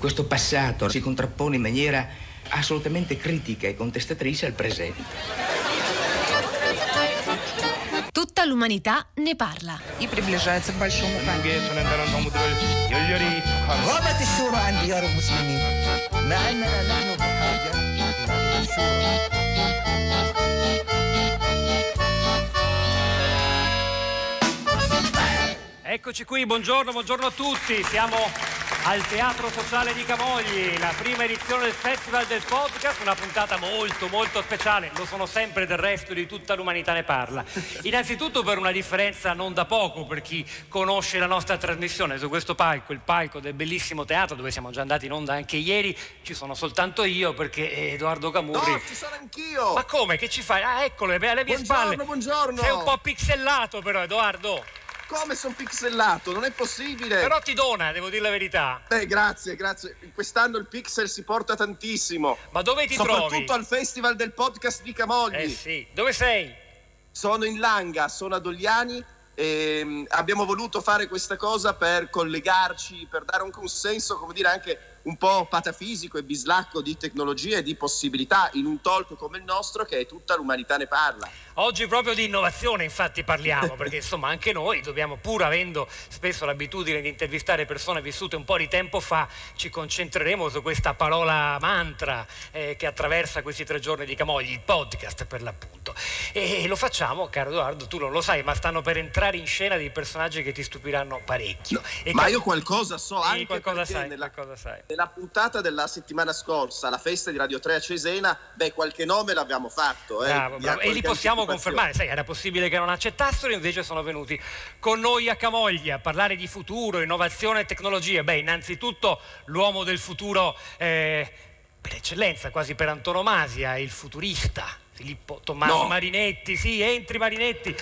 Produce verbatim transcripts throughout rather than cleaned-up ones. questo passato si contrappone in maniera assolutamente critica e contestatrice al presente. Tutta l'umanità ne parla. И приближается к большому памятнику. Eccoci qui, buongiorno, buongiorno a tutti. Siamo al Teatro Sociale di Camogli, la prima edizione del Festival del Podcast, una puntata molto molto speciale, lo sono sempre del resto di Tutta l'Umanità ne parla. Innanzitutto per una differenza non da poco per chi conosce la nostra trasmissione, su questo palco, il palco del bellissimo teatro dove siamo già andati in onda anche ieri, ci sono soltanto io perché Edoardo Camurri... No, ci sono anch'io! Ma come? Che ci fai? Ah, eccolo, è alle mie buongiorno, spalle. Buongiorno. Sei un po' pixellato però, Edoardo. Come sono pixellato? Non è possibile. Però ti dona, devo dire la verità. Beh, grazie, grazie. Quest'anno il pixel si porta tantissimo. Ma dove ti Soprattutto trovi? Soprattutto al Festival del Podcast di Camogli. Eh sì. Dove sei? Sono in Langa, sono ad Ogliani. E abbiamo voluto fare questa cosa per collegarci, per dare un consenso, come dire, anche un po' patafisico e bislacco di tecnologie e di possibilità in un talk come il nostro che è Tutta l'Umanità ne parla. Oggi proprio di innovazione infatti parliamo, perché insomma anche noi dobbiamo, pur avendo spesso l'abitudine di intervistare persone vissute un po' di tempo fa, ci concentreremo su questa parola mantra eh, che attraversa questi tre giorni di Camogli, il podcast per l'appunto. E lo facciamo, caro Edoardo, tu non lo sai, ma stanno per entrare in scena dei personaggi che ti stupiranno parecchio. No, e ma cap- io qualcosa so, anche qualcosa sai, nella... qualcosa sai. Nella puntata della settimana scorsa, la festa di Radio tre a Cesena, beh, qualche nome l'abbiamo fatto. Eh, bravo, bravo. E li possiamo confermare, sai, era possibile che non accettassero, invece sono venuti con noi a Camogli a parlare di futuro, innovazione e tecnologie. Beh, innanzitutto l'uomo del futuro eh, per eccellenza, quasi per antonomasia, il futurista. Filippo Tommaso no. Marinetti, sì, entri Marinetti.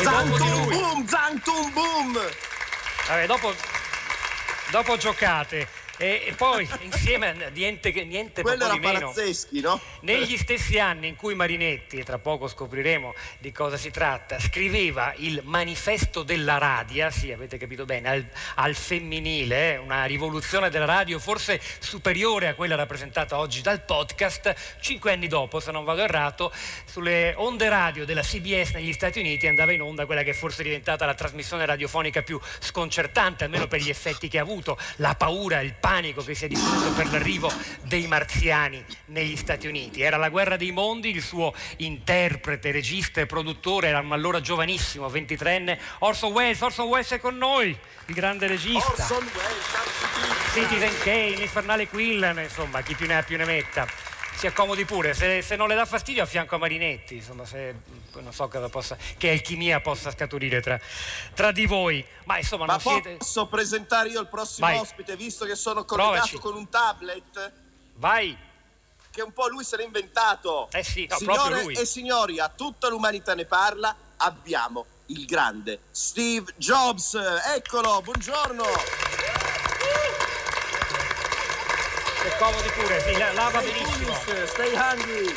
Zantum boom, zantum boom! Vabbè, dopo, dopo giocate. E poi insieme a niente, niente quello era Palazzeschi, no? Negli stessi anni in cui Marinetti, e tra poco scopriremo di cosa si tratta, scriveva il manifesto della radia, sì, avete capito bene, al, al femminile, eh, una rivoluzione della radio forse superiore a quella rappresentata oggi dal podcast. Cinque anni dopo, se non vado errato, sulle onde radio della C B S negli Stati Uniti andava in onda quella che è forse diventata la trasmissione radiofonica più sconcertante, almeno per gli effetti che ha avuto, la paura, il panico che si è diffuso per l'arrivo dei marziani negli Stati Uniti. Era La guerra dei mondi, il suo interprete, regista e produttore era un allora giovanissimo, ventitreenne, Orson Welles. Orson Welles è con noi, il grande regista. Orson Welles, Citizen Kane, Infernale Quillan, insomma, chi più ne ha più ne metta. Si accomodi pure, se, se non le dà fastidio a fianco a Marinetti, insomma, se, non so cosa possa, che alchimia possa scaturire tra, tra di voi. Ma insomma, Ma non posso siete... posso presentare io il prossimo Vai. ospite, visto che sono collegato Provaci. con un tablet? Vai! Che un po' lui se l'ha inventato. Eh sì, no, Signore proprio lui. E signori, a Tutta l'Umanità ne parla, abbiamo il grande Steve Jobs. Eccolo, buongiorno! Comodi pure, si lava benissimo. Stay hungry.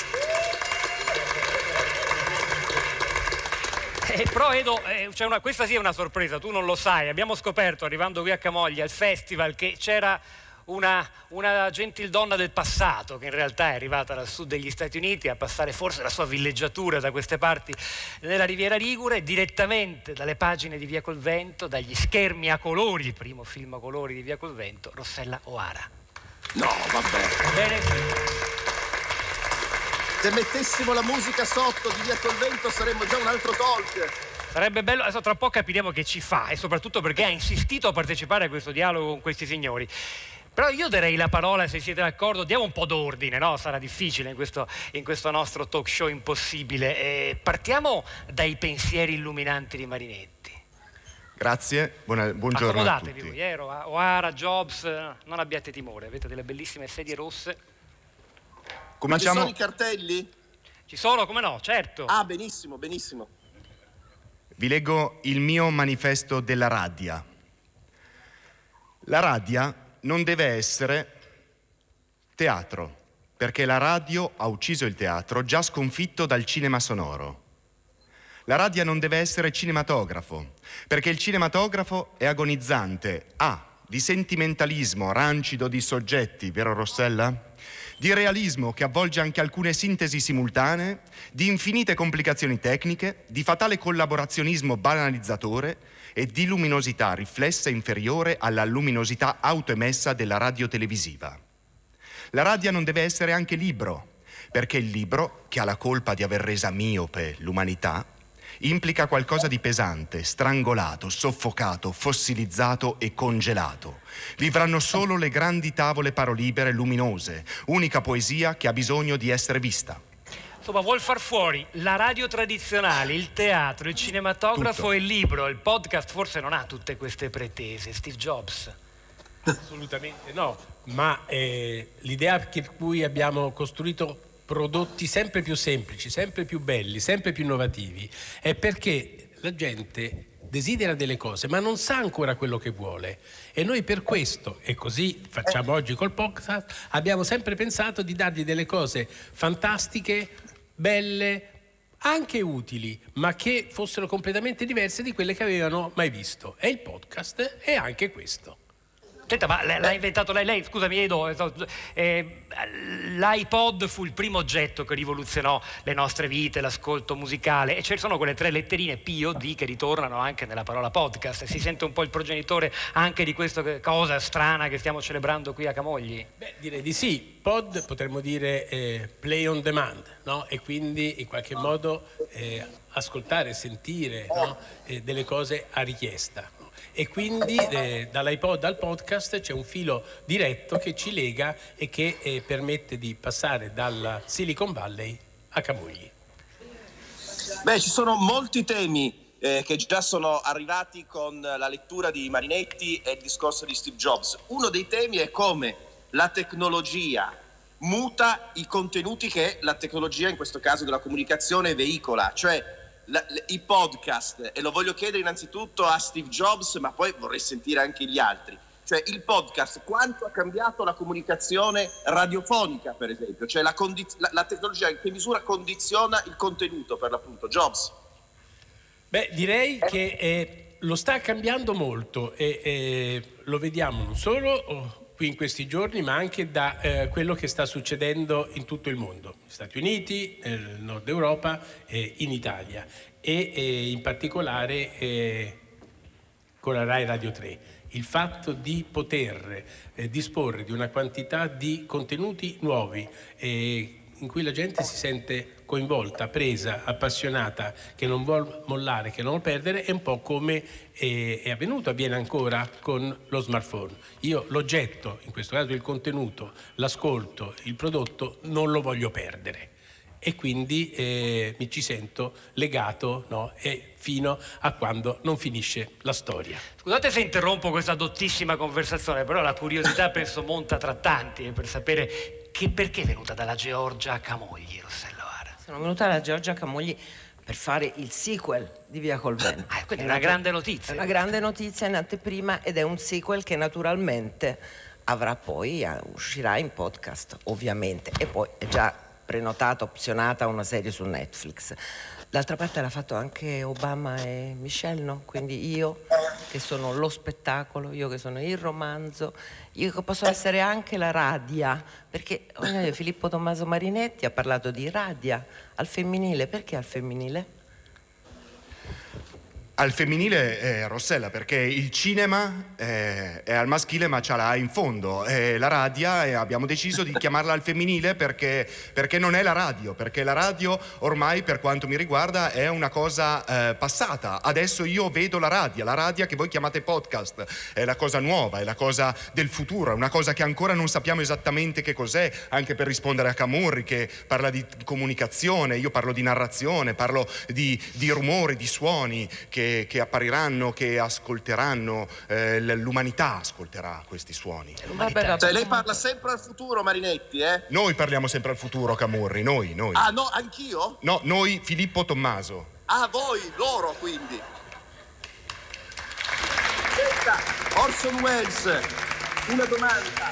Eh, però Edo, eh, c'è una, questa sì è una sorpresa, tu non lo sai. Abbiamo scoperto, arrivando qui a Camogli, al festival, che c'era una, una gentildonna del passato che in realtà è arrivata dal sud degli Stati Uniti a passare forse la sua villeggiatura da queste parti della Riviera Ligure, direttamente dalle pagine di Via col Vento, dagli schermi a colori, il primo film a colori di Via col Vento, Rossella O'Hara. No, vabbè. Va bene, sì. Se mettessimo la musica sotto di Via col Vento saremmo già un altro talk. Sarebbe bello, adesso tra poco capiremo che ci fa e soprattutto perché ha insistito a partecipare a questo dialogo con questi signori. Però io darei la parola, se siete d'accordo, diamo un po' d'ordine, no? Sarà difficile in questo, in questo nostro talk show impossibile. Eh, partiamo dai pensieri illuminanti di Marinetti. Grazie, buona, buongiorno a tutti. Accomodatevi, eh, O'Hara, Jobs, non abbiate timore, avete delle bellissime sedie rosse. Cominciamo... Ci sono i cartelli? Ci sono, come no, certo. Ah, benissimo, benissimo. Vi leggo il mio manifesto della radia. La radia non deve essere teatro, perché la radio ha ucciso il teatro, già sconfitto dal cinema sonoro. La radio non deve essere cinematografo, perché il cinematografo è agonizzante, ha di sentimentalismo rancido di soggetti, vero Rossella? Di realismo che avvolge anche alcune sintesi simultanee, di infinite complicazioni tecniche, di fatale collaborazionismo banalizzatore e di luminosità riflessa inferiore alla luminosità autoemessa della radiotelevisiva. La radio non deve essere anche libro, perché il libro, che ha la colpa di aver resa miope l'umanità, implica qualcosa di pesante, strangolato, soffocato, fossilizzato e congelato. Vivranno solo le grandi tavole parolibere luminose, unica poesia che ha bisogno di essere vista. Insomma, vuol far fuori la radio tradizionale, il teatro, il cinematografo tutto. E il libro. Il podcast forse non ha tutte queste pretese, Steve Jobs. Assolutamente no, ma eh, l'idea per cui abbiamo costruito prodotti sempre più semplici, sempre più belli, sempre più innovativi, è perché la gente desidera delle cose ma non sa ancora quello che vuole, e noi per questo, e così facciamo oggi col podcast, abbiamo sempre pensato di dargli delle cose fantastiche, belle, anche utili, ma che fossero completamente diverse di quelle che avevano mai visto, e il podcast è anche questo. Senta, ma l'ha inventato lei, lei scusami Edo, eh, l'iPod fu il primo oggetto che rivoluzionò le nostre vite, l'ascolto musicale, e ci sono quelle tre letterine P O D che ritornano anche nella parola podcast. Si sente un po' il progenitore anche di questa cosa strana che stiamo celebrando qui a Camogli? Beh, direi di sì. Pod potremmo dire eh, play on demand, no? E quindi in qualche modo eh, ascoltare, sentire, no? eh, delle cose a richiesta. E quindi eh, dall'iPod al podcast c'è un filo diretto che ci lega e che eh, permette di passare dalla Silicon Valley a Camogli. Beh, ci sono molti temi eh, che già sono arrivati con la lettura di Marinetti e il discorso di Steve Jobs. Uno dei temi è come la tecnologia muta i contenuti che la tecnologia, in questo caso della comunicazione, veicola, cioè La, le, i podcast, e lo voglio chiedere innanzitutto a Steve Jobs, ma poi vorrei sentire anche gli altri. Cioè, il podcast quanto ha cambiato la comunicazione radiofonica, per esempio, cioè la, la, la tecnologia in che misura condiziona il contenuto, per l'appunto, Jobs? Beh, direi che eh, lo sta cambiando molto, e eh, lo vediamo non solo oh, qui in questi giorni, ma anche da eh, quello che sta succedendo in tutto il mondo, negli Stati Uniti, nel Nord Europa, eh, in Italia e eh, in particolare eh, con la Rai Radio tre. Il fatto di poter eh, disporre di una quantità di contenuti nuovi eh, in cui la gente si sente coinvolta, presa, appassionata, che non vuol mollare, che non vuol perdere, è un po' come eh, è avvenuto, avviene ancora con lo smartphone. Io l'oggetto, in questo caso il contenuto, l'ascolto, il prodotto, non lo voglio perdere, e quindi eh, mi ci sento legato, no? E fino a quando non finisce la storia. Scusate se interrompo questa dottissima conversazione, però la curiosità penso monta tra tanti eh, per sapere che perché è venuta dalla Georgia a Camogli, Rossella O'Hara? Sono venuta dalla Georgia a Camogli per fare il sequel di Via col Vento. Ah, quindi è una, una grande notizia. È una grande notizia in anteprima, ed è un sequel che naturalmente avrà poi, uscirà in podcast, ovviamente, e poi è già prenotata, opzionata una serie su Netflix. D'altra parte l'ha fatto anche Obama e Michelle, no? Quindi io, che sono lo spettacolo, io che sono il romanzo, io che posso essere anche la radia, perché eh, Filippo Tommaso Marinetti ha parlato di radia al femminile. Perché al femminile? Al femminile, eh, Rossella, perché il cinema eh, è al maschile ma ce l'ha in fondo, eh, la radia, eh, abbiamo deciso di chiamarla al femminile perché, perché non è la radio, perché la radio ormai, per quanto mi riguarda, è una cosa eh, passata. Adesso io vedo la radia, la radia che voi chiamate podcast, è la cosa nuova, è la cosa del futuro, è una cosa che ancora non sappiamo esattamente che cos'è, anche per rispondere a Camurri che parla di comunicazione, io parlo di narrazione, parlo di, di rumori, di suoni che che appariranno, che ascolteranno, eh, l'umanità ascolterà questi suoni. Cioè, lei parla sempre al futuro, Marinetti, eh? Noi parliamo sempre al futuro, Camurri, noi, noi. Ah, no, anch'io? No, noi, Filippo Tommaso. Ah, voi, loro, quindi. Senta, Orson Welles, una domanda.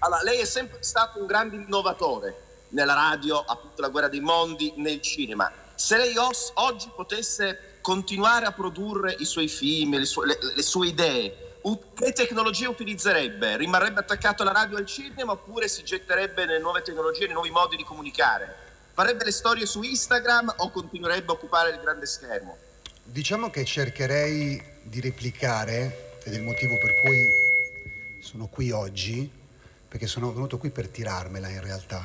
Allora, lei è sempre stato un grande innovatore nella radio, appunto La Guerra dei Mondi, nel cinema. Se lei os, oggi potesse continuare a produrre i suoi film, le sue, le, le sue idee, Che tecnologie utilizzerebbe? Rimarrebbe attaccato alla radio e al cinema oppure si getterebbe nelle nuove tecnologie, nei nuovi modi di comunicare? Farebbe le storie su Instagram o continuerebbe a occupare il grande schermo? Diciamo che cercherei di replicare, ed è il motivo per cui sono qui oggi, perché sono venuto qui per tirarmela in realtà.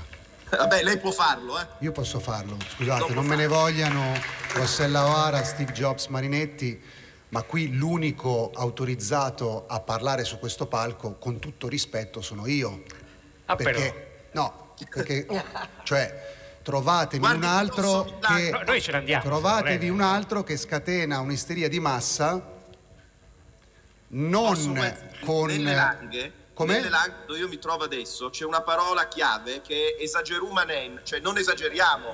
Vabbè, lei può farlo, eh? Io posso farlo, scusate, non, non me farlo. ne vogliano Rossella O'Hara, Steve Jobs, Marinetti, ma qui l'unico autorizzato a parlare su questo palco, con tutto rispetto, sono io. Ah, perché però. No, perché cioè trovatevi Guardi, un altro che no, noi ce l'andiamo. Trovatevi un altro che scatena un'isteria di massa non mettere, con nelle langhe, nelle langhe dove io mi trovo adesso c'è una parola chiave che è esagerumanen, cioè non esageriamo.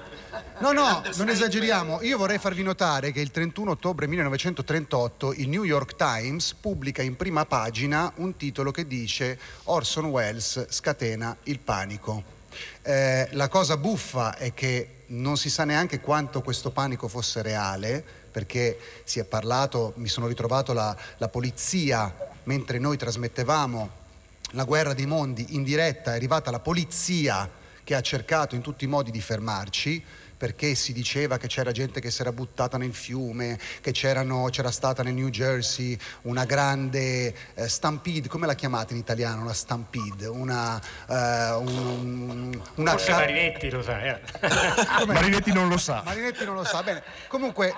No, no, non esageriamo. Io vorrei farvi notare che il trentuno ottobre millenovecentotrentotto il New York Times pubblica in prima pagina un titolo che dice Orson Welles scatena il panico. Eh, la cosa buffa è che non si sa neanche quanto questo panico fosse reale, perché si è parlato, mi sono ritrovato la, la polizia mentre noi trasmettevamo La guerra dei mondi in diretta, è arrivata la polizia che ha cercato in tutti i modi di fermarci, perché si diceva che c'era gente che si era buttata nel fiume, che c'erano, c'era stata nel New Jersey una grande eh, stampede, come la chiamate in italiano? Una stampede, una... Eh, un, una Forse ca- Marinetti lo sa. Eh. Marinetti non lo sa. Marinetti non lo sa, bene. Comunque...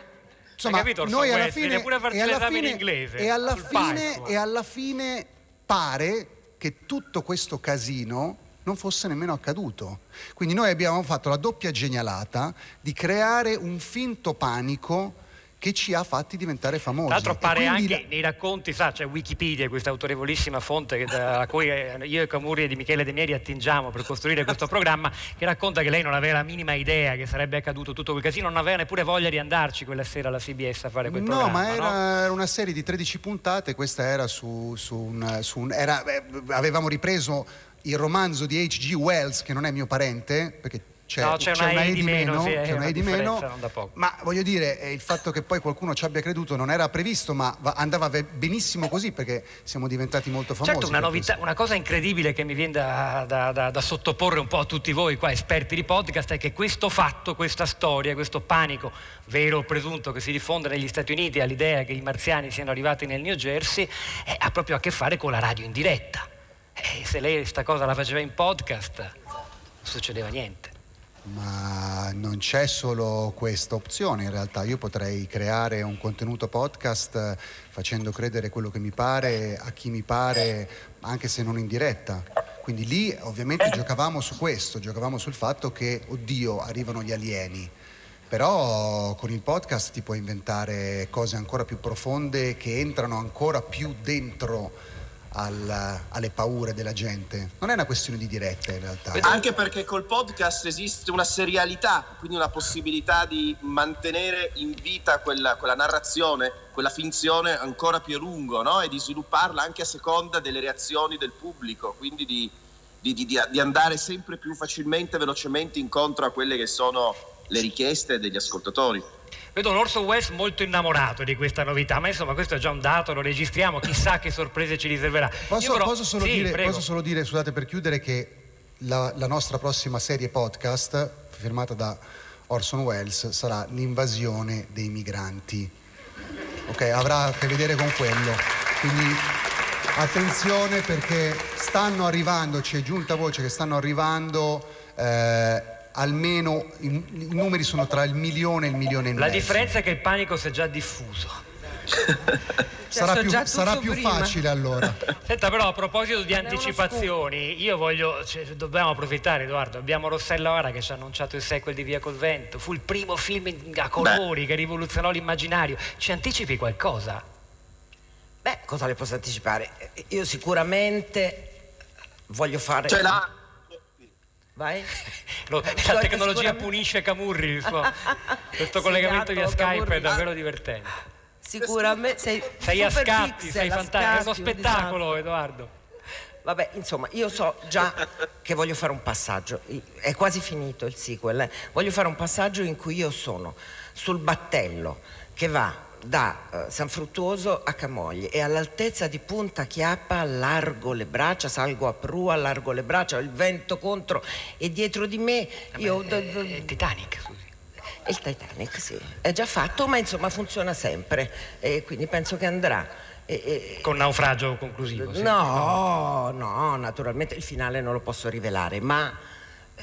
Insomma, capito, noi alla fine... E pure e alla fine, in inglese, e, alla fine e alla fine pare che tutto questo casino non fosse nemmeno accaduto. Quindi noi abbiamo fatto la doppia genialata di creare un finto panico che ci ha fatti diventare famosi. Tra l'altro appare anche la... nei racconti, sa, c'è Wikipedia, questa autorevolissima fonte che da, a cui io e Camurri e di Michele De Mieri attingiamo per costruire questo programma, che racconta che lei non aveva la minima idea che sarebbe accaduto tutto quel casino, non aveva neppure voglia di andarci quella sera alla C B S a fare quel no, programma. Ma era, no, ma era una serie di tredici puntate, questa era su, su un... Su un era, eh, avevamo ripreso il romanzo di H G. Wells, che non è mio parente, perché c'è, no, c'è, c'è una, una E di meno, meno sì, c'è una E di meno, ma voglio dire, eh, il fatto che poi qualcuno ci abbia creduto non era previsto, ma va, andava benissimo così, perché siamo diventati molto famosi. Certo, una novità, questo. Una cosa incredibile che mi viene da, da, da, da sottoporre un po' a tutti voi qua, esperti di podcast, è che questo fatto, questa storia, questo panico, vero o presunto, che si diffonde negli Stati Uniti all'idea che i marziani siano arrivati nel New Jersey, eh, ha proprio a che fare con la radio in diretta. Eh, se lei questa cosa la faceva in podcast, non succedeva niente. Ma non c'è solo questa opzione in realtà, io potrei creare un contenuto podcast facendo credere quello che mi pare a chi mi pare, anche se non in diretta. Quindi lì ovviamente giocavamo su questo, giocavamo sul fatto che, oddio, arrivano gli alieni. Però con il podcast ti puoi inventare cose ancora più profonde che entrano ancora più dentro Al, alle paure della gente. Non è una questione di diretta in realtà, anche perché col podcast esiste una serialità, quindi una possibilità di mantenere in vita quella, quella narrazione, quella finzione ancora più a lungo, no? E di svilupparla anche a seconda delle reazioni del pubblico, quindi di, di, di, di andare sempre più facilmente e velocemente incontro a quelle che sono le richieste degli ascoltatori. Vedo l'Orson Welles molto innamorato di questa novità, ma insomma questo è già un dato, lo registriamo, chissà che sorprese ci riserverà. Posso, però... posso, solo, sì, dire, posso solo dire, scusate, per chiudere, che la, la nostra prossima serie podcast, firmata da Orson Welles, sarà l'invasione dei migranti. Ok, avrà a che vedere con quello. Quindi attenzione, perché stanno arrivando, ci è giunta voce che stanno arrivando... Eh, almeno i, i numeri sono tra il milione e il milione e mezzo. La differenza è che il panico si è già diffuso. Sarà più, sarà più facile allora. Senta, però a proposito di anticipazioni, io voglio, cioè, dobbiamo approfittare, Edoardo, abbiamo Rossella O'Hara che ci ha annunciato il sequel di Via col Vento, fu il primo film a colori. Beh, che rivoluzionò l'immaginario, ci anticipi qualcosa? Beh, cosa le posso anticipare? Io sicuramente voglio fare... Ce l'ha! Vai. Lo, la so tecnologia punisce Camurri, suo, questo collegamento via Skype Camurri è davvero divertente. Sicuramente sei, sei a scatti, pixel, sei fantastico, è uno spettacolo, Edoardo. Vabbè, insomma, io so già che voglio fare un passaggio, è quasi finito il sequel, eh? Voglio fare un passaggio in cui io sono sul battello che va da eh, San Fruttuoso a Camogli, e all'altezza di Punta Chiappa largo le braccia, salgo a prua, largo le braccia, ho il vento contro e dietro di me io... È, è il Titanic, scusi. Il Titanic, sì, è già fatto, ma insomma funziona sempre, e quindi penso che andrà. E, e... Con naufragio conclusivo? Sì. No, no, naturalmente il finale non lo posso rivelare, ma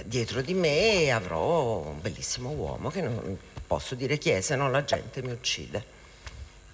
dietro di me avrò un bellissimo uomo che non posso dire chi è, se no la gente mi uccide.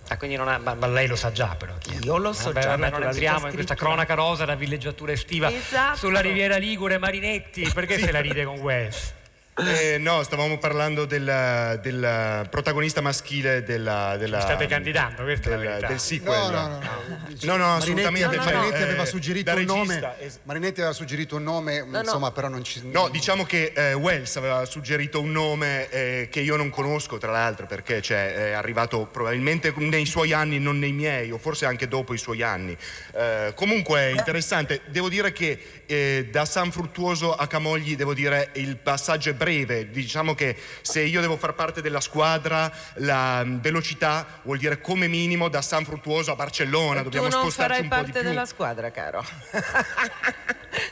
Ah, quindi non ha, ma, ma lei lo sa già, però. Io lo so, vabbè, già. Vabbè, non entriamo in questa cronaca rosa, la villeggiatura estiva, esatto, sulla Riviera Ligure. Marinetti, perché sì, se la ride con Welles? Eh, no, stavamo parlando della, della protagonista maschile della, della state candidando, questa del, è la verità, del sequel. No, no, no, no, no, no assolutamente. Marinetti, no, no, Marinetti aveva suggerito eh, un nome. Es- Marinetti aveva suggerito un nome, no, insomma, no. però non ci. No, diciamo che eh, Wells aveva suggerito un nome eh, che io non conosco, tra l'altro, perché cioè, è arrivato probabilmente nei suoi anni, non nei miei, o forse anche dopo i suoi anni. Eh, comunque interessante. Devo dire che eh, da San Fruttuoso a Camogli, devo dire, il passaggio è breve. Diciamo che se io devo far parte della squadra, la velocità vuol dire come minimo da San Fruttuoso a Barcellona. Tu dobbiamo spostarci un po' di più. Non farai parte della squadra, caro.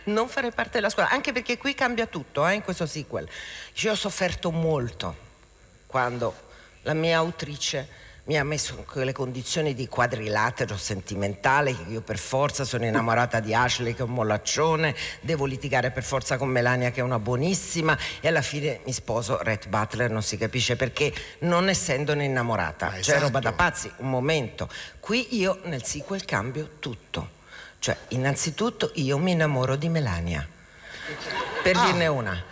Non farei parte della squadra, anche perché qui cambia tutto, eh, in questo sequel. Io ho sofferto molto quando la mia autrice mi ha messo in quelle condizioni di quadrilatero sentimentale, che io per forza sono innamorata di Ashley, che è un molaccione, devo litigare per forza con Melania, che è una buonissima, e alla fine mi sposo Rhett Butler, non si capisce perché, non essendone innamorata. Esatto. Cioè roba da pazzi, un momento. Qui io nel sequel cambio tutto. Cioè innanzitutto io mi innamoro di Melania, per ah. dirne una.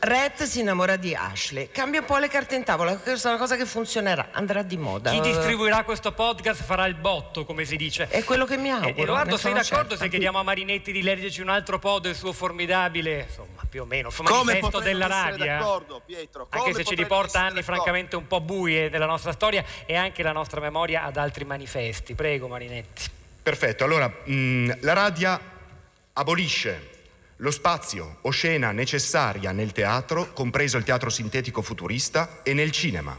Rhett si innamora di Ashley, cambia un po' le carte in tavola, questa è una cosa che funzionerà, andrà di moda. Chi distribuirà questo podcast farà il botto, come si dice. È quello che mi auguro. Eh, Edoardo, sei d'accordo certa. Se chiediamo a Marinetti di leggerci un altro po' del suo formidabile, insomma, più o meno, manifesto della rabbia, d'accordo, Pietro? Come, anche se ci riporta anni francamente un po' buie della nostra storia e anche la nostra memoria ad altri manifesti. Prego, Marinetti. Perfetto, allora mh, la rabbia abolisce lo spazio o scena necessaria nel teatro, compreso il teatro sintetico futurista, e nel cinema.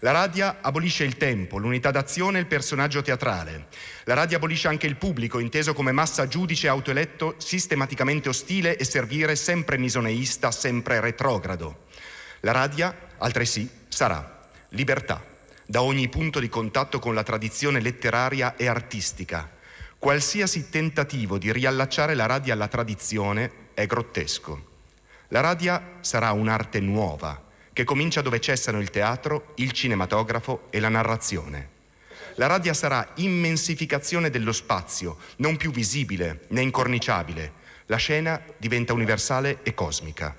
La rabbia abolisce il tempo, l'unità d'azione e il personaggio teatrale. La rabbia abolisce anche il pubblico, inteso come massa giudice autoeletto, sistematicamente ostile e servile, sempre misoneista, sempre retrogrado. La rabbia, altresì, sarà libertà da ogni punto di contatto con la tradizione letteraria e artistica. Qualsiasi tentativo di riallacciare la rabbia alla tradizione è grottesco. La rabbia sarà un'arte nuova, che comincia dove cessano il teatro, il cinematografo e la narrazione. La rabbia sarà immensificazione dello spazio, non più visibile né incorniciabile. La scena diventa universale e cosmica.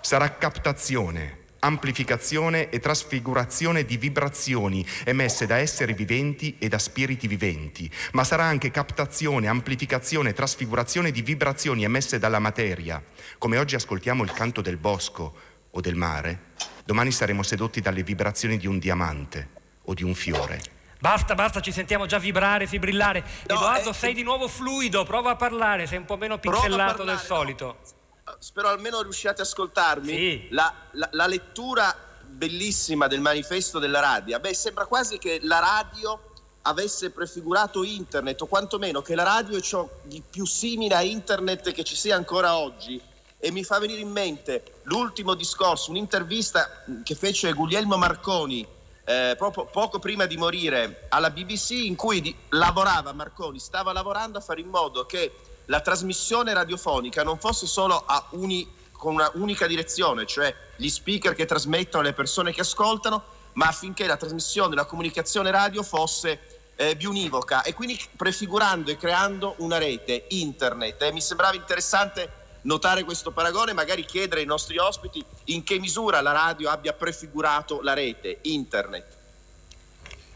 Sarà captazione, amplificazione e trasfigurazione di vibrazioni emesse da esseri viventi e da spiriti viventi, ma sarà anche captazione, amplificazione e trasfigurazione di vibrazioni emesse dalla materia. Come oggi ascoltiamo il canto del bosco o del mare, domani saremo sedotti dalle vibrazioni di un diamante o di un fiore. Basta, basta, ci sentiamo già vibrare, fibrillare. No, Edoardo, eh, sei di nuovo fluido, prova a parlare, sei un po' meno pixellato parlare, del solito. No. Spero almeno riusciate ad ascoltarmi. Sì. la, la, la lettura bellissima del manifesto della rabbia. Beh, sembra quasi che la radio avesse prefigurato internet, o quantomeno che la radio è ciò di più simile a internet che ci sia ancora oggi. E mi fa venire in mente l'ultimo discorso, un'intervista che fece Guglielmo Marconi eh, proprio poco prima di morire alla B B C, in cui di, lavorava Marconi, stava lavorando a fare in modo che la trasmissione radiofonica non fosse solo a uni, con una unica direzione, cioè gli speaker che trasmettono e le persone che ascoltano, ma affinché la trasmissione, la comunicazione radio fosse eh, biunivoca, e quindi prefigurando e creando una rete, internet. Eh, mi sembrava interessante notare questo paragone, magari chiedere ai nostri ospiti in che misura la radio abbia prefigurato la rete, internet.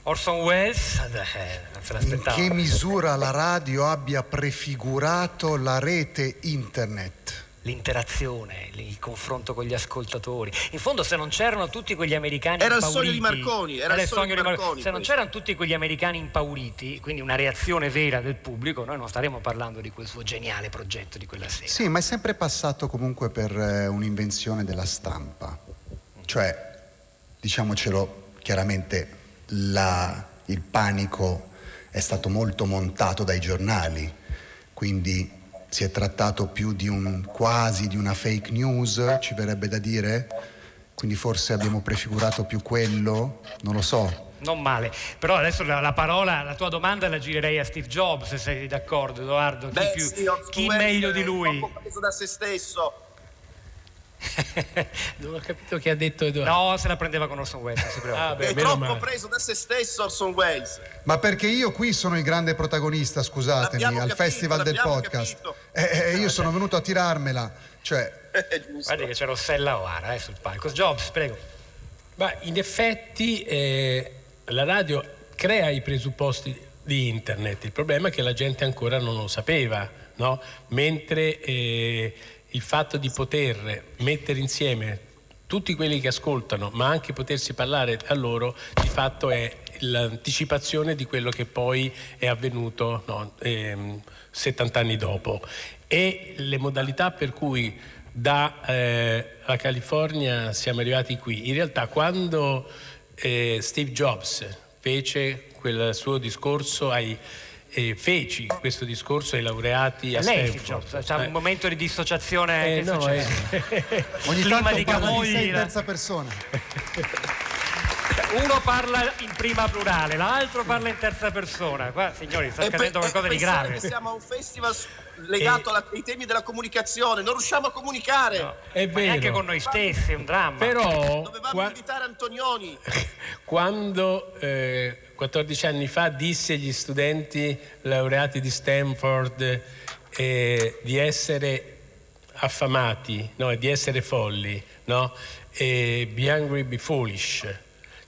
Orson Welles, eh, non se l'aspettavo. In che misura la radio abbia prefigurato la rete internet? L'interazione, il confronto con gli ascoltatori. In fondo, se non c'erano tutti quegli americani era impauriti, il sogno di Marconi, era, era il sogno di Marconi. Mar- se non c'erano tutti quegli americani impauriti, quindi una reazione vera del pubblico, noi non staremmo parlando di quel suo geniale progetto di quella sera. Sì, ma è sempre passato comunque per eh, un'invenzione della stampa. Cioè, diciamocelo chiaramente, la, il panico è stato molto montato dai giornali, quindi si è trattato più di un quasi di una fake news, ci verrebbe da dire, quindi forse abbiamo prefigurato più quello, non lo so. Non male, però adesso la, la parola, la tua domanda la girerei a Steve Jobs, se sei d'accordo, Edoardo. Chi, Beh, più, sì, chi meglio di lui? Un po' preso da se stesso. Non ho capito che ha detto Edoardo. No, se la prendeva con Orson Welles. Ah, beh, è troppo male. Preso da se stesso Orson Welles. Ma perché io qui sono il grande protagonista, scusatemi, l'abbiamo al capito, Festival del Podcast. E eh, eh, io no, sono cioè... venuto a tirarmela. Cioè... Guardi che c'è Rossella O'Hara eh, sul palco. Jobs, prego. Ma in effetti... Eh... La radio crea i presupposti di internet, il problema è che la gente ancora non lo sapeva, no? Mentre eh, il fatto di poter mettere insieme tutti quelli che ascoltano, ma anche potersi parlare a loro, di fatto è l'anticipazione di quello che poi è avvenuto no, ehm, settanta anni dopo. E le modalità per cui da eh, la California siamo arrivati qui, in realtà quando... Eh, Steve Jobs fece quel suo discorso ai eh, feci questo discorso ai laureati a Lei, Stanford. Steve Jobs, c'è eh. un momento di dissociazione eh, che no, eh. Ogni tanto di parla di sé in terza persona. Uno parla in prima plurale, l'altro parla in terza persona. Qua, signori, sta accadendo qualcosa di grave. Che siamo a un festival legato e... ai temi della comunicazione, non riusciamo a comunicare. No, è vero. Ma neanche con noi stessi, è un dramma. Però, dovevamo qua... invitare Antonioni. Quando eh, quattordici anni fa disse agli studenti laureati di Stanford eh, di essere affamati, no, di essere folli, no? Eh, be hungry, be foolish.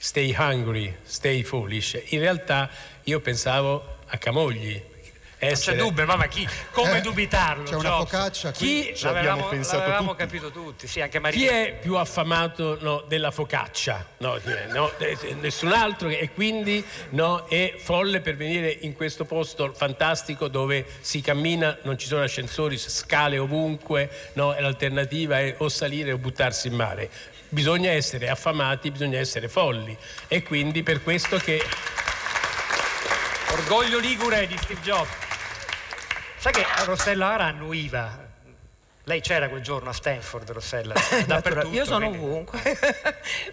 Stay hungry, stay foolish. In realtà io pensavo a Camogli. Essere... Non c'è dubbio, ma chi? Come eh, dubitarlo? C'è una Jobs? Focaccia qui. Chi... Ci l'avevamo, pensato l'avevamo tutti. capito tutti, sì, anche Maria. Chi è più affamato no, della focaccia? No, no, nessun altro. E quindi no, è folle per venire in questo posto fantastico dove si cammina, non ci sono ascensori, scale ovunque, no, l'alternativa è o salire o buttarsi in mare. Bisogna essere affamati, bisogna essere folli. E quindi per questo che... Orgoglio ligure di Steve Jobs. Sai che Rossella O'Hara annuiva. Lei c'era quel giorno a Stanford, Rossella? Dappertutto. Io sono quindi... ovunque.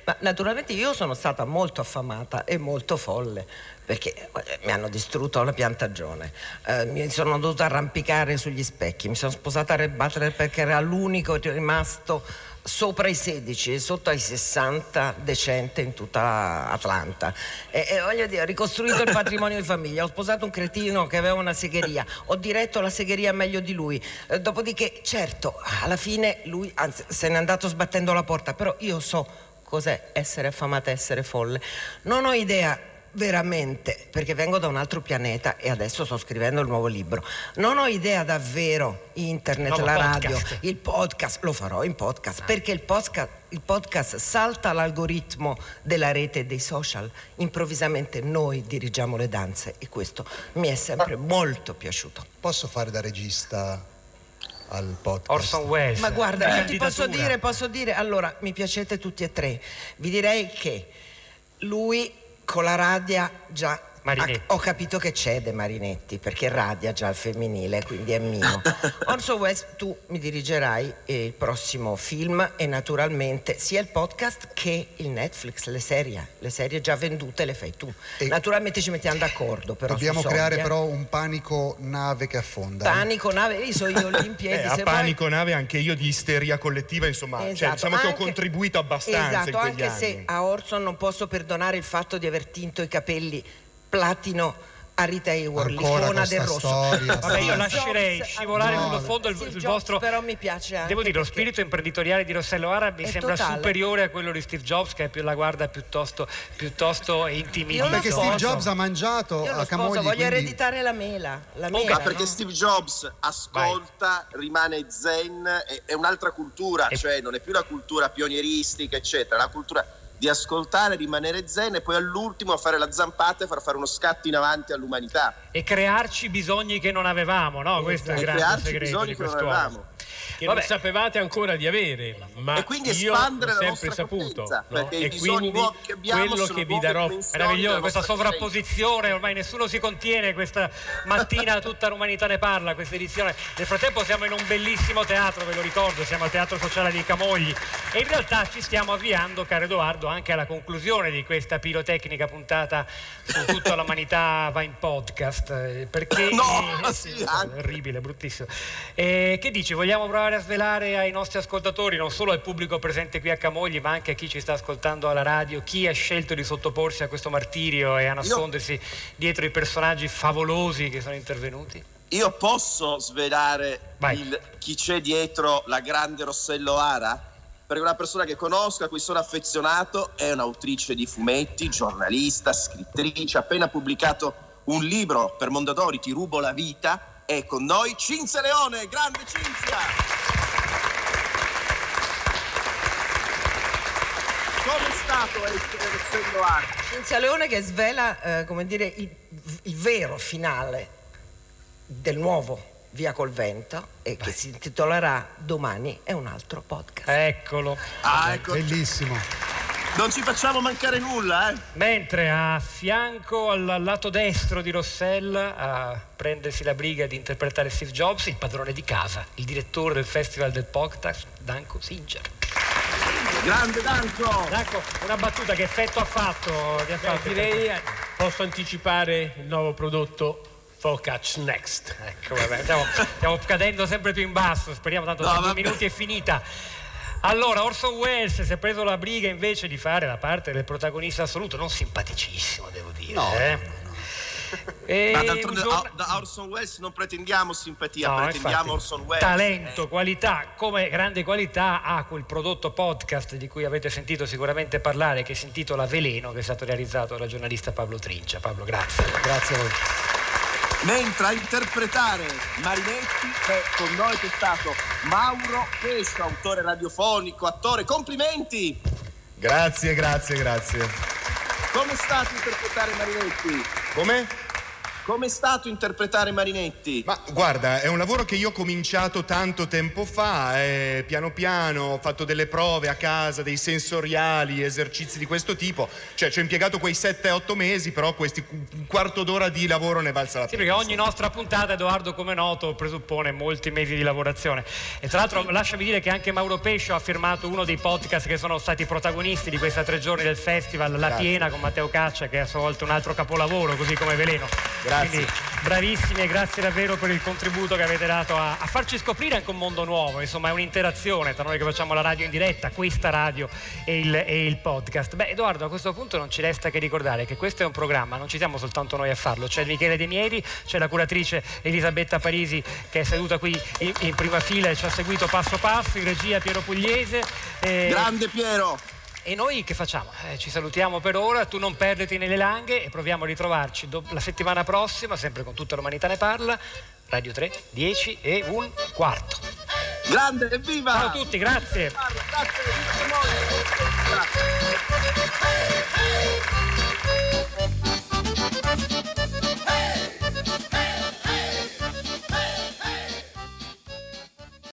Ma naturalmente io sono stata molto affamata e molto folle, perché mi hanno distrutto la piantagione. Eh, mi sono dovuta arrampicare sugli specchi. Mi sono sposata a Red Butler perché era l'unico rimasto... sopra i sedici e sotto ai sessanta decente in tutta Atlanta e, e voglio dire, ho ricostruito il patrimonio di famiglia, ho sposato un cretino che aveva una segheria, ho diretto la segheria meglio di lui, eh, dopodiché certo alla fine lui anzi, se n'è andato sbattendo la porta, però io so cos'è essere affamata, essere folle, non ho idea veramente perché vengo da un altro pianeta e adesso sto scrivendo il nuovo libro, non ho idea davvero internet, la radio, il podcast, lo farò in podcast perché il podcast, il podcast salta l'algoritmo della rete e dei social, improvvisamente noi dirigiamo le danze e questo mi è sempre molto piaciuto. Posso fare da regista al podcast? Orson Welles. Ma guarda, io ti posso dire, posso dire, allora mi piacete tutti e tre, vi direi che lui con la radia già Marinetti. Ho capito che cede Marinetti perché radia già al femminile, quindi è mio. Orson Welles, tu mi dirigerai il prossimo film e naturalmente sia il podcast che il Netflix, le serie, le serie già vendute le fai tu. E naturalmente ci mettiamo d'accordo. Però dobbiamo creare però un panico nave che affonda. Panico eh? nave, io sono io lì in piedi. Eh, a panico vuoi... nave anche io di isteria collettiva, insomma, esatto, cioè, diciamo anche, che ho contribuito abbastanza. Esatto, in anche anni. Se a Orson non posso perdonare il fatto di aver tinto i capelli platino a Rita Hayworth, l'icona del rosso. Storia, vabbè, io lascerei Jobs, scivolare no, sullo fondo il, il Jobs, vostro. Però mi piace anche. Devo dire, lo spirito imprenditoriale di Rossella O'Hara mi sembra totale. superiore a quello di Steve Jobs, che è più la guarda piuttosto, piuttosto intimidante. Perché Steve Jobs ha mangiato a Camogli. Voglio quindi... ereditare la mela. La mela oh, perché no? Steve Jobs ascolta, Vai. rimane zen, è, è un'altra cultura, e... cioè non è più la cultura pionieristica, eccetera, la cultura di ascoltare, rimanere zen e poi all'ultimo a fare la zampata e far fare uno scatto in avanti all'umanità. E crearci bisogni che non avevamo, no? Questo esatto. è il grande segreto di quest'uomo. che Vabbè. non sapevate ancora di avere, ma e quindi io espandere ho sempre saputo, no? E quindi che quello che vi darò meraviglioso, questa sovrapposizione, ormai nessuno si contiene questa mattina tutta l'umanità ne parla, questa edizione. Nel frattempo siamo in un bellissimo teatro, ve lo ricordo, siamo al Teatro Sociale di Camogli e in realtà ci stiamo avviando, caro Edoardo, anche alla conclusione di questa pirotecnica puntata su tutta l'umanità va in podcast, perché no, eh, sì, sì, orribile, bruttissimo. Eh, che dici, vogliamo provare a svelare ai nostri ascoltatori, non solo al pubblico presente qui a Camogli, ma anche a chi ci sta ascoltando alla radio, chi ha scelto di sottoporsi a questo martirio e a nascondersi Io... dietro i personaggi favolosi che sono intervenuti? Io posso svelare il, chi c'è dietro la grande Rossella O'Hara? Perché una persona che conosco, a cui sono affezionato, è un'autrice di fumetti, giornalista, scrittrice, ha appena pubblicato un libro per Mondadori, Ti rubo la vita, è con noi Cinzia Leone, grande Cinzia! Come è stato essere Rossella O'Hara? Cinzia Leone che svela, eh, come dire, il, il vero finale del nuovo Via col vento e Vai. che si intitolerà Domani è un altro podcast. Eccolo. Ah, ecco. Bellissimo. Non ci facciamo mancare nulla, eh. Mentre a fianco al lato destro di Rossella a prendersi la briga di interpretare Steve Jobs, il padrone di casa, il direttore del Festival del Podcast, Danco Singer. Grande Danco! Danco, una battuta che effetto ha fatto? Ti ha fatto Beh, direi tanto. Posso anticipare il nuovo prodotto Focus Next. Ecco, vabbè, stiamo, stiamo cadendo sempre più in basso, speriamo tanto no, da minuti è finita. Allora, Orson Welles si è preso la briga invece di fare la parte del protagonista assoluto, non simpaticissimo, devo dire. No, eh. no, no, no. E Ma d'altronde giorno... da Orson Welles non pretendiamo simpatia, no, pretendiamo infatti, Orson Welles. Talento, eh. qualità, come grande qualità ha quel prodotto podcast di cui avete sentito sicuramente parlare, che si intitola Veleno, che è stato realizzato dalla giornalista Pablo Trincia. Pablo, grazie. Grazie a voi. Mentre a interpretare Marinetti c'è con noi che è stato Mauro Pescio, autore radiofonico, attore. Complimenti! Grazie, grazie, grazie. Come è stato interpretare Marinetti? Come? Come è stato interpretare Marinetti? Ma guarda, è un lavoro che io ho cominciato tanto tempo fa, eh, piano piano ho fatto delle prove a casa, dei sensoriali, esercizi di questo tipo, cioè ci ho impiegato quei sette otto mesi, però questi un quarto d'ora di lavoro ne valsa la pena. Sì, perché ogni nostra puntata, Edoardo, come noto, presuppone molti mesi di lavorazione. E tra l'altro lasciami dire che anche Mauro Pescio ha firmato uno dei podcast che sono stati protagonisti di questi tre giorni del festival, La Piena, con Matteo Caccia, che è a sua volta un altro capolavoro, così come Veleno. Grazie. Quindi bravissimi e grazie davvero per il contributo che avete dato a, a farci scoprire anche un mondo nuovo, insomma è un'interazione tra noi che facciamo la radio in diretta, questa radio e il, e il podcast. Beh, Edoardo, a questo punto non ci resta che ricordare che questo è un programma, non ci siamo soltanto noi a farlo, c'è Michele De Mieri, c'è la curatrice Elisabetta Parisi che è seduta qui in, in prima fila e ci ha seguito passo passo, in regia Piero Pugliese. Eh... Grande Piero! E noi che facciamo? Eh, ci salutiamo per ora, tu non perditi nelle langhe e proviamo a ritrovarci do- la settimana prossima, sempre con Tutta l'Umanità ne parla, Radio tre, dieci e un quarto. Grande, evviva! Ciao a tutti, grazie! Grazie, grazie.